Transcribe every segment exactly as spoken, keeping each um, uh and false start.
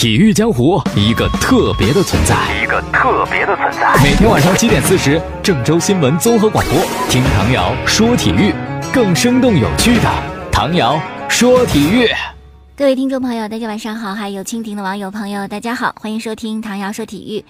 体育江湖，一个特别的存在，一个特别的存在。每天晚上七点四十，郑州新闻综合广播，听唐瑶说体育，更生动有趣的唐瑶说体育。各位听众朋友，大家晚上好，还有蜻蜓的网友朋友，大家好，欢迎收听唐瑶说体育。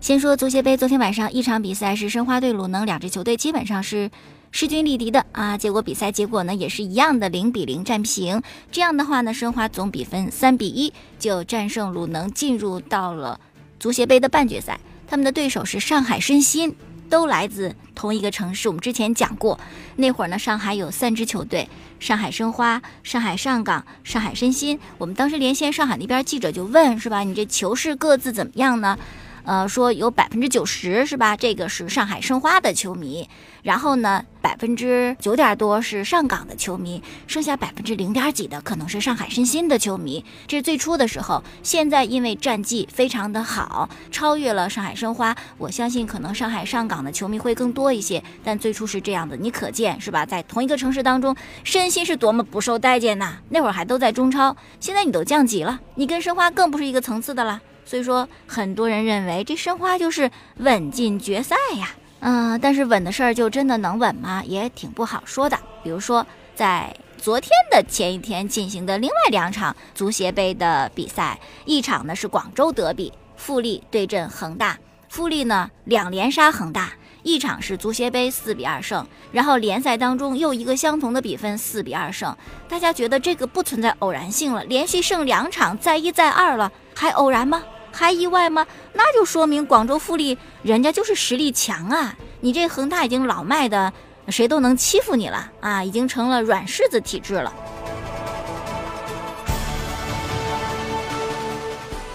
先说足协杯，昨天晚上一场比赛是申花对鲁能，两支球队基本上是势均力敌的啊，结果比赛结果呢也是一样的，零比零战平。这样的话呢，申花总比分三比一就战胜鲁能，进入到了足协杯的半决赛。他们的对手是上海申鑫，都来自同一个城市。我们之前讲过，那会儿呢，上海有三支球队：上海申花、上海上港、上海申鑫。我们当时连线上海那边记者就问，是吧？你这球市各自怎么样呢？呃，说有百分之九十是吧？这个是上海申花的球迷，然后呢，百分之九点多是上港的球迷，剩下百分之零点几的可能是上海申鑫的球迷。这是最初的时候，现在因为战绩非常的好，超越了上海申花，我相信可能上海上港的球迷会更多一些。但最初是这样的，你可见是吧？在同一个城市当中，申鑫是多么不受待见呐！那会儿还都在中超，现在你都降级了，你跟申花更不是一个层次的了。所以说，很多人认为这申花就是稳进决赛呀，嗯、呃，但是稳的事儿就真的能稳吗？也挺不好说的。比如说，在昨天的前一天进行的另外两场足协杯的比赛，一场呢是广州德比，富力对阵恒大，富力呢两连杀恒大。一场是足协杯四比二胜，然后联赛当中又一个相同的比分四比二胜，大家觉得这个不存在偶然性了，连续胜两场再一再二了，还偶然吗？还意外吗？那就说明广州富力人家就是实力强啊，你这恒大已经老迈的，谁都能欺负你了啊，已经成了软柿子体质了。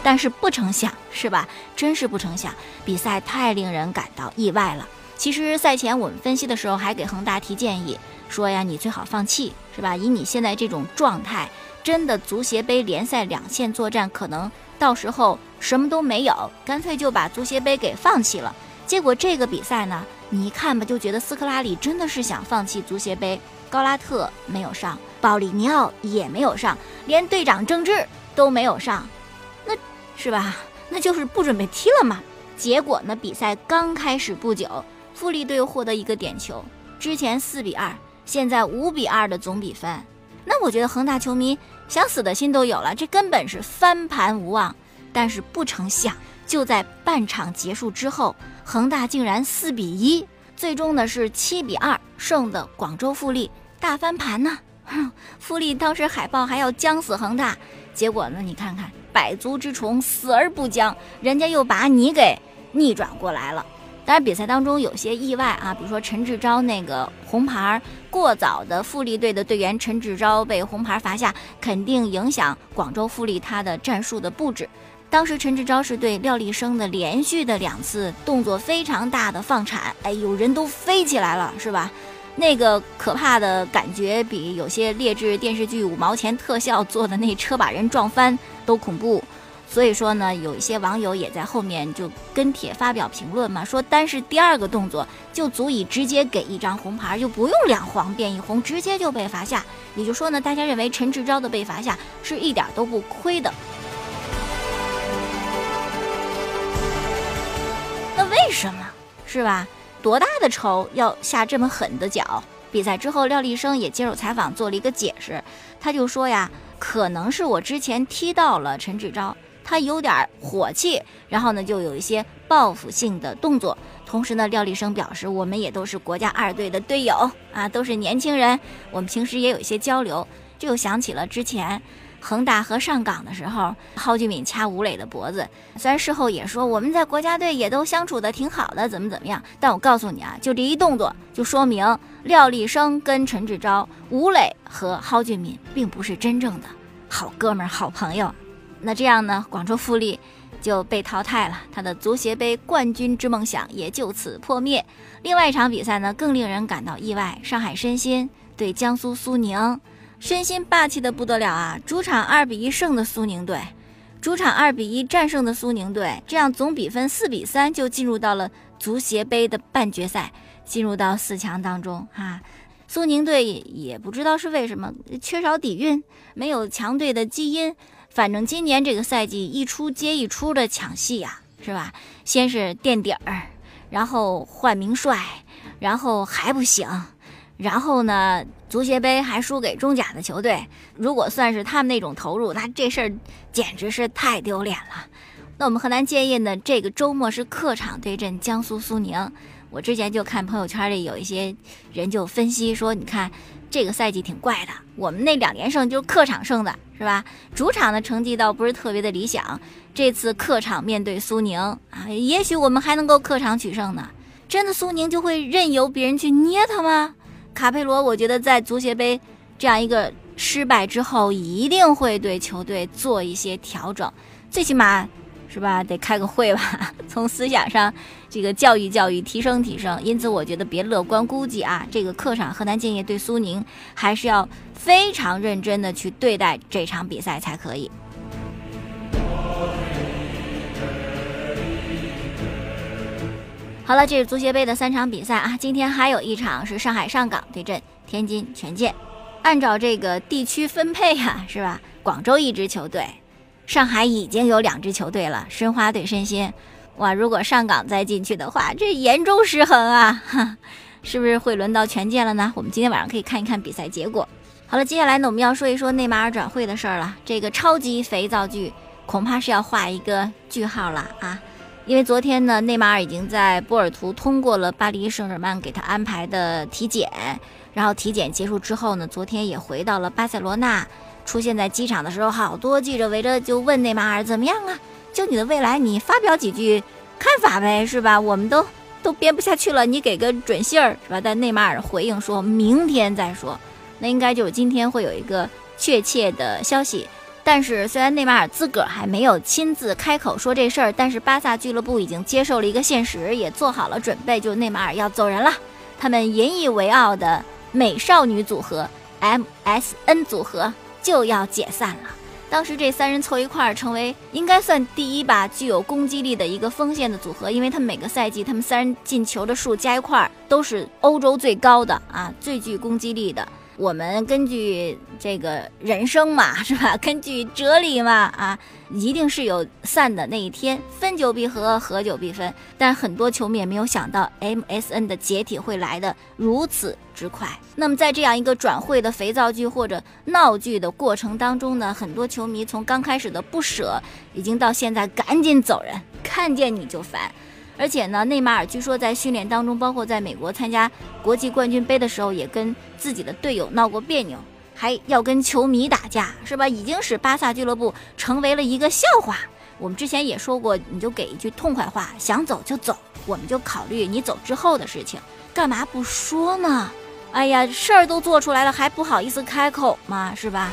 但是不成想，是吧？真是不成想，比赛太令人感到意外了。其实赛前我们分析的时候，还给恒大提建议，说呀，你最好放弃，是吧？以你现在这种状态，真的足协杯联赛两线作战，可能到时候什么都没有，干脆就把足协杯给放弃了。结果这个比赛呢，你一看吧，就觉得斯科拉里真的是想放弃足协杯，高拉特没有上，保利尼奥也没有上，连队长郑智都没有上，那。是吧？那就是不准备踢了嘛。结果呢，比赛刚开始不久，富力队获得一个点球，之前四比二，现在五比二的总比分。那我觉得恒大球迷想死的心都有了，这根本是翻盘无望。但是不成想，就在半场结束之后，恒大竟然四比一，最终呢是七比二胜的广州富力，大翻盘呢、啊。富力当时海报还要将死恒大，结果呢，你看看。百足之虫，死而不僵，人家又把你给逆转过来了。当然，比赛当中有些意外啊，比如说陈志钊那个红牌，过早的富力队的队员陈志钊被红牌罚下，肯定影响广州富力他的战术的布置。当时陈志钊是对廖立生的连续的两次动作非常大的放铲，哎呦，人都飞起来了，是吧？那个可怕的感觉比有些劣质电视剧五毛钱特效做的那车把人撞翻都恐怖。所以说呢，有一些网友也在后面就跟帖发表评论嘛，说单是第二个动作就足以直接给一张红牌，就不用两黄变一红，直接就被罚下。也就说呢，大家认为陈志钊的被罚下是一点都不亏的。那为什么？是吧？多大的仇要下这么狠的脚？比赛之后，廖立生也接受采访做了一个解释，他就说呀，可能是我之前踢到了陈志钊，他有点火气，然后呢就有一些报复性的动作。同时呢，廖立生表示，我们也都是国家二队的队友啊，都是年轻人，我们平时也有一些交流，这又想起了之前恒大和上港的时候，蒿俊闵掐吴磊的脖子，虽然事后也说我们在国家队也都相处的挺好的，怎么怎么样，但我告诉你啊，就这一动作就说明廖立生跟陈志钊、吴磊和蒿俊闵并不是真正的好哥们儿、好朋友。那这样呢，广州富力就被淘汰了，他的足协杯冠军之梦想也就此破灭。另外一场比赛呢，更令人感到意外，上海申鑫对江苏苏宁。申鑫霸气的不得了啊！主场二比一胜的苏宁队，主场二比一战胜的苏宁队，这样总比分四比三就进入到了足协杯的半决赛，进入到四强当中哈、啊。苏宁队也不知道是为什么缺少底蕴，没有强队的基因，反正今年这个赛季一出接一出的抢戏呀、啊，是吧？先是垫底儿，然后换名帅，然后还不行，然后呢，足协杯还输给中甲的球队。如果算是他们那种投入，那这事儿简直是太丢脸了。那我们河南建业呢，这个周末是客场对阵江苏苏宁。我之前就看朋友圈里有一些人就分析说，你看这个赛季挺怪的，我们那两连胜就是客场胜的，是吧？主场的成绩倒不是特别的理想，这次客场面对苏宁啊，也许我们还能够客场取胜呢。真的苏宁就会任由别人去捏他吗？卡佩罗我觉得在足协杯这样一个失败之后，一定会对球队做一些调整，最起码是吧？得开个会吧，从思想上这个教育教育，提升提升。因此，我觉得别乐观估计啊，这个客场河南建业对苏宁，还是要非常认真的去对待这场比赛才可以。好了，这是足协杯的三场比赛啊，今天还有一场是上海上港对阵天津权健。按照这个地区分配啊，是吧？广州一支球队。上海已经有两支球队了，申花对申鑫，哇！如果上港再进去的话，这严重失衡啊，是不是会轮到权健了呢？我们今天晚上可以看一看比赛结果。好了，接下来呢，我们要说一说内马尔转会的事儿了。这个超级肥皂剧恐怕是要画一个句号了啊，因为昨天呢，内马尔已经在波尔图通过了巴黎圣日耳曼给他安排的体检，然后体检结束之后呢，昨天也回到了巴塞罗那。出现在机场的时候，好多记者围着就问内马尔怎么样啊？就你的未来，你发表几句看法呗，是吧？我们都都编不下去了，你给个准信儿，是吧？但内马尔回应说明天再说，那应该就是今天会有一个确切的消息。但是虽然内马尔自个儿还没有亲自开口说这事儿，但是巴萨俱乐部已经接受了一个现实，也做好了准备，就内马尔要走人了。他们引以为傲的美少女组合 M S N 组合就要解散了。当时这三人凑一块儿，成为应该算第一吧，具有攻击力的一个锋线的组合，因为他们每个赛季他们三人进球的数加一块儿都是欧洲最高的啊，最具攻击力的。我们根据这个人生嘛，是吧？根据哲理嘛，啊，一定是有散的那一天，分久必合，合久必分。但很多球迷也没有想到 M S N 的解体会来得如此之快。那么在这样一个转会的肥皂剧或者闹剧的过程当中呢，很多球迷从刚开始的不舍，已经到现在赶紧走人，看见你就烦。而且呢，内马尔据说在训练当中，包括在美国参加国际冠军杯的时候，也跟自己的队友闹过别扭，还要跟球迷打架，是吧？已经使巴萨俱乐部成为了一个笑话。我们之前也说过，你就给一句痛快话，想走就走，我们就考虑你走之后的事情，干嘛不说呢？哎呀，事儿都做出来了，还不好意思开口吗？是吧？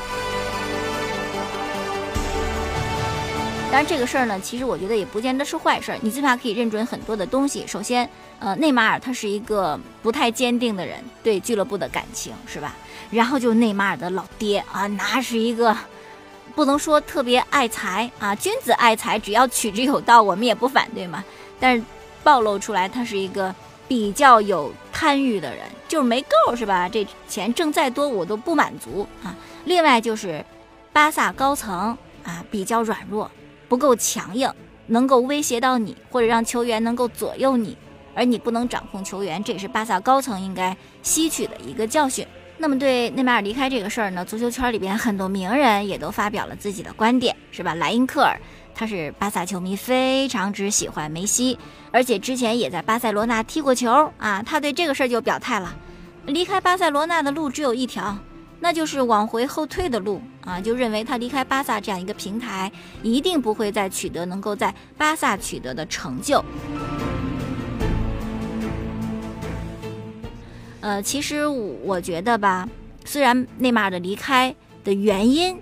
当然这个事儿呢，其实我觉得也不见得是坏事儿，你最怕可以认准很多的东西。首先，呃，内马尔他是一个不太坚定的人，对俱乐部的感情，是吧？然后就是内马尔的老爹啊，那是一个不能说特别爱财啊，君子爱财，只要取之有道，我们也不反对嘛。但是暴露出来他是一个比较有贪欲的人，就是没够，是吧？这钱挣再多我都不满足啊。另外就是巴萨高层啊比较软弱，不够强硬，能够威胁到你，或者让球员能够左右你，而你不能掌控球员，这也是巴萨高层应该吸取的一个教训。那么对内马尔离开这个事儿呢，足球圈里边很多名人也都发表了自己的观点，是吧？莱因克尔他是巴萨球迷，非常之喜欢梅西，而且之前也在巴塞罗那踢过球啊，他对这个事儿就表态了，离开巴塞罗那的路只有一条，那就是往回后退的路啊，就认为他离开巴萨这样一个平台，一定不会再取得能够在巴萨取得的成就。呃，其实我觉得吧，虽然内马尔的离开的原因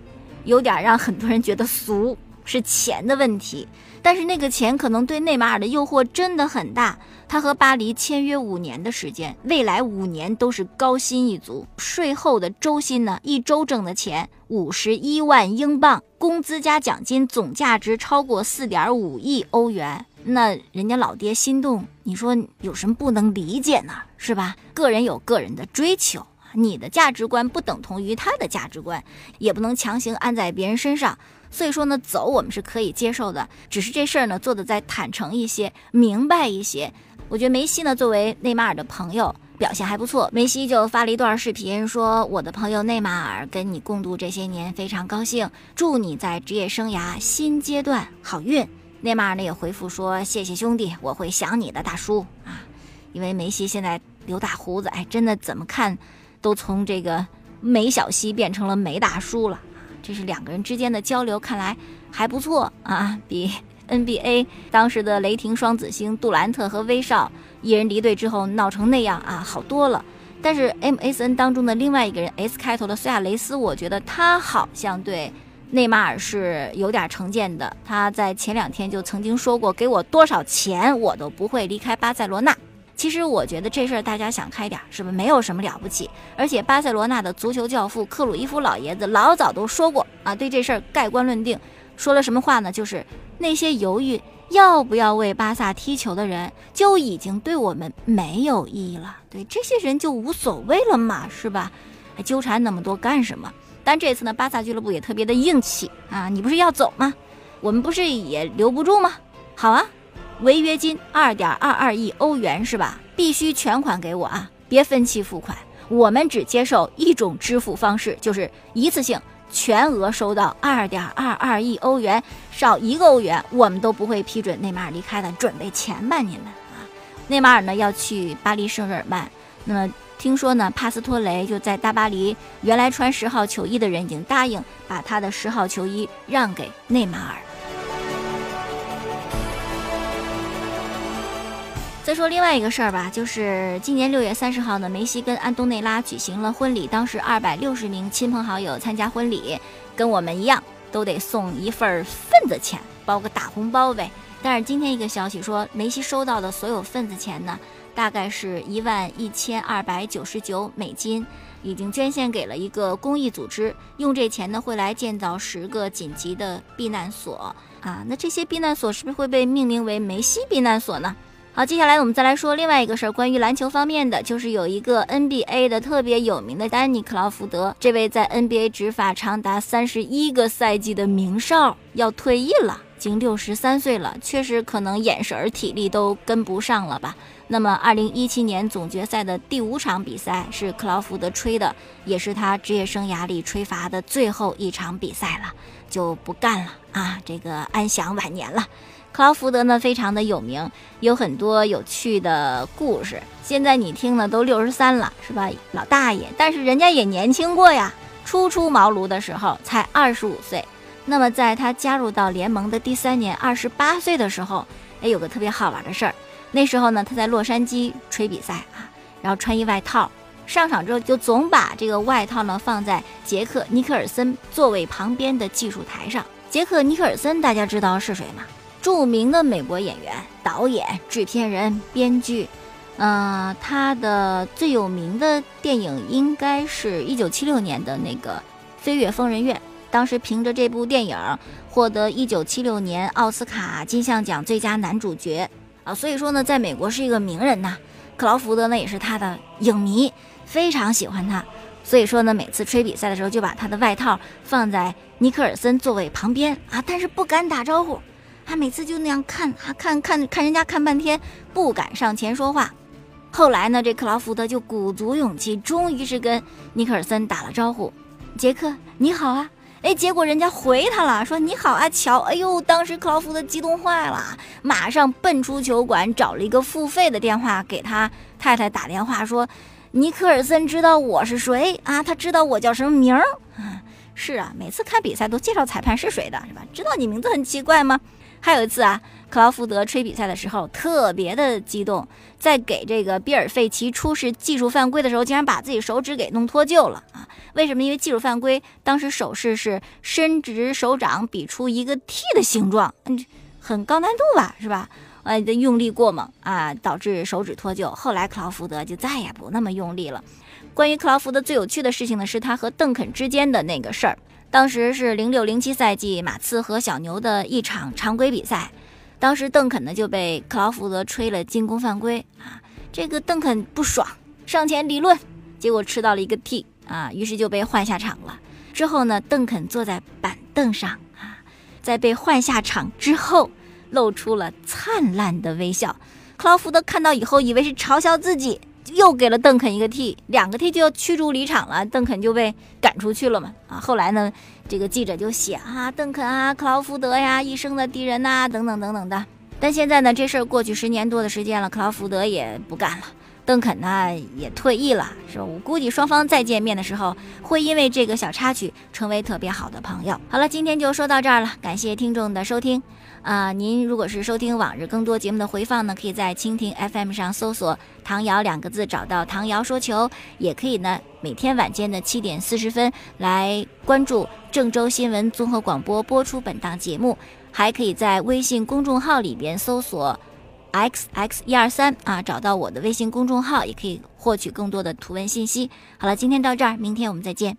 有点让很多人觉得俗，是钱的问题，但是那个钱可能对内马尔的诱惑真的很大。他和巴黎签约五年的时间，未来五年都是高薪一族，税后的周薪呢，一周挣的钱五十一万英镑，工资加奖金总价值超过四点五亿欧元。那人家老爹心动，你说有什么不能理解呢？是吧？个人有个人的追求。你的价值观不等同于他的价值观，也不能强行安在别人身上。所以说呢，走我们是可以接受的，只是这事儿呢做得再坦诚一些，明白一些。我觉得梅西呢作为内马尔的朋友表现还不错，梅西就发了一段视频说，我的朋友内马尔跟你共度这些年非常高兴，祝你在职业生涯新阶段好运。内马尔呢也回复说，谢谢兄弟，我会想你的大叔啊。因为梅西现在留大胡子，哎，真的怎么看都从这个梅小西变成了梅大叔了，这是两个人之间的交流，看来还不错啊，比N B A 当时的雷霆双子星杜兰特和威少一人离队之后闹成那样啊，好多了。但是 M S N 当中的另外一个人 S 开头的苏亚雷斯，我觉得他好像对内马尔是有点成见的。他在前两天就曾经说过，给我多少钱我都不会离开巴塞罗那。其实我觉得这事儿大家想开点，是不是没有什么了不起？而且巴塞罗那的足球教父克鲁伊夫老爷子老早都说过啊，对这事儿盖棺论定。说了什么话呢？就是那些犹豫要不要为巴萨踢球的人，就已经对我们没有意义了。对这些人就无所谓了嘛，是吧？还纠缠那么多干什么？但这次呢，巴萨俱乐部也特别的硬气啊！你不是要走吗？我们不是也留不住吗？好啊，违约金二点二二亿欧元是吧？必须全款给我啊！别分期付款，我们只接受一种支付方式，就是一次性。全额收到二点二二亿欧元，少一个欧元我们都不会批准内马尔离开的。准备钱吧你们啊！内马尔呢要去巴黎圣日耳曼，那么听说呢帕斯托雷就在大巴黎，原来穿十号球衣的人已经答应把他的十号球衣让给内马尔。再说另外一个事儿吧，就是今年六月三十号呢，梅西跟安东内拉举行了婚礼，当时二百六十名亲朋好友参加婚礼，跟我们一样都得送一份份子钱，包个大红包呗。但是今天一个消息说，梅西收到的所有份子钱呢，大概是一万一千二百九十九美金，已经捐献给了一个公益组织，用这钱呢会来建造十个紧急的避难所啊。那这些避难所是不是会被命名为梅西避难所呢？好，接下来我们再来说另外一个事儿，关于篮球方面的，就是有一个 N B A 的特别有名的丹尼克劳福德，这位在 N B A 执法长达三十一个赛季的名哨要退役了，已经六十三岁了，确实可能眼神体力都跟不上了吧。那么二零一七年总决赛的第五场比赛是克劳福德吹的，也是他职业生涯里吹罚的最后一场比赛了，就不干了啊，这个安享晚年了。克劳福德呢非常的有名，有很多有趣的故事，现在你听呢都六十三了是吧，老大爷，但是人家也年轻过呀，初出茅庐的时候才二十五岁。那么在他加入到联盟的第三年二十八岁的时候，哎，有个特别好玩的事儿。那时候呢他在洛杉矶吹比赛啊，然后穿一外套，上场之后就总把这个外套呢放在杰克尼克尔森座位旁边的技术台上。杰克尼克尔森大家知道是谁吗？著名的美国演员、导演、制片人、编剧，呃，他的最有名的电影应该是一九七六年的那个《飞越疯人院》，当时凭着这部电影获得一九七六年奥斯卡金像奖最佳男主角啊，所以说呢，在美国是一个名人呐。克劳福德呢也是他的影迷，非常喜欢他，所以说呢，每次吹比赛的时候就把他的外套放在尼克尔森座位旁边啊，但是不敢打招呼。他每次就那样看看看看人家看半天，不敢上前说话。后来呢，这克劳福德就鼓足勇气，终于是跟尼克尔森打了招呼，杰克你好啊，哎，结果人家回他了，说你好啊乔，哎呦，当时克劳福德激动坏了，马上奔出球馆，找了一个付费的电话给他太太打电话，说尼克尔森知道我是谁啊，他知道我叫什么名儿。是啊，每次看比赛都介绍裁判是谁的，是吧？知道你名字很奇怪吗？还有一次啊，克劳福德吹比赛的时候特别的激动，在给这个比尔费奇出示技术犯规的时候，竟然把自己手指给弄脱臼了啊！为什么？因为技术犯规当时手势是伸直手掌比出一个 T 的形状，嗯，很高难度吧，是吧？呃，用力过猛啊，导致手指脱臼。后来克劳福德就再也不那么用力了。关于克劳福德最有趣的事情呢，是他和邓肯之间的那个事儿。当时是零六零七赛季马刺和小牛的一场常规比赛，当时邓肯呢就被克劳福德吹了进攻犯规啊，这个邓肯不爽，上前理论，结果吃到了一个 T 啊，于是就被换下场了。之后呢，邓肯坐在板凳上啊，在被换下场之后露出了灿烂的微笑。克劳福德看到以后以为是嘲笑自己，又给了邓肯一个 T， 两个 T 就要驱逐离场了，邓肯就被赶出去了嘛。啊，后来呢，这个记者就写啊，邓肯啊，克劳福德呀，一生的敌人呐、啊，等等等等的。但现在呢，这事儿过去十年多的时间了，克劳福德也不干了，邓肯呢也退役了，是吧？我估计双方再见面的时候，会因为这个小插曲成为特别好的朋友。好了，今天就说到这儿了，感谢听众的收听。啊、呃，您如果是收听往日更多节目的回放呢，可以在蜻蜓 F M 上搜索唐瑶两个字找到唐瑶说球，也可以呢每天晚间的七点四十分来关注郑州新闻综合广播播出本档节目，还可以在微信公众号里边搜索 X X 一二三啊，找到我的微信公众号，也可以获取更多的图文信息。好了，今天到这儿，明天我们再见。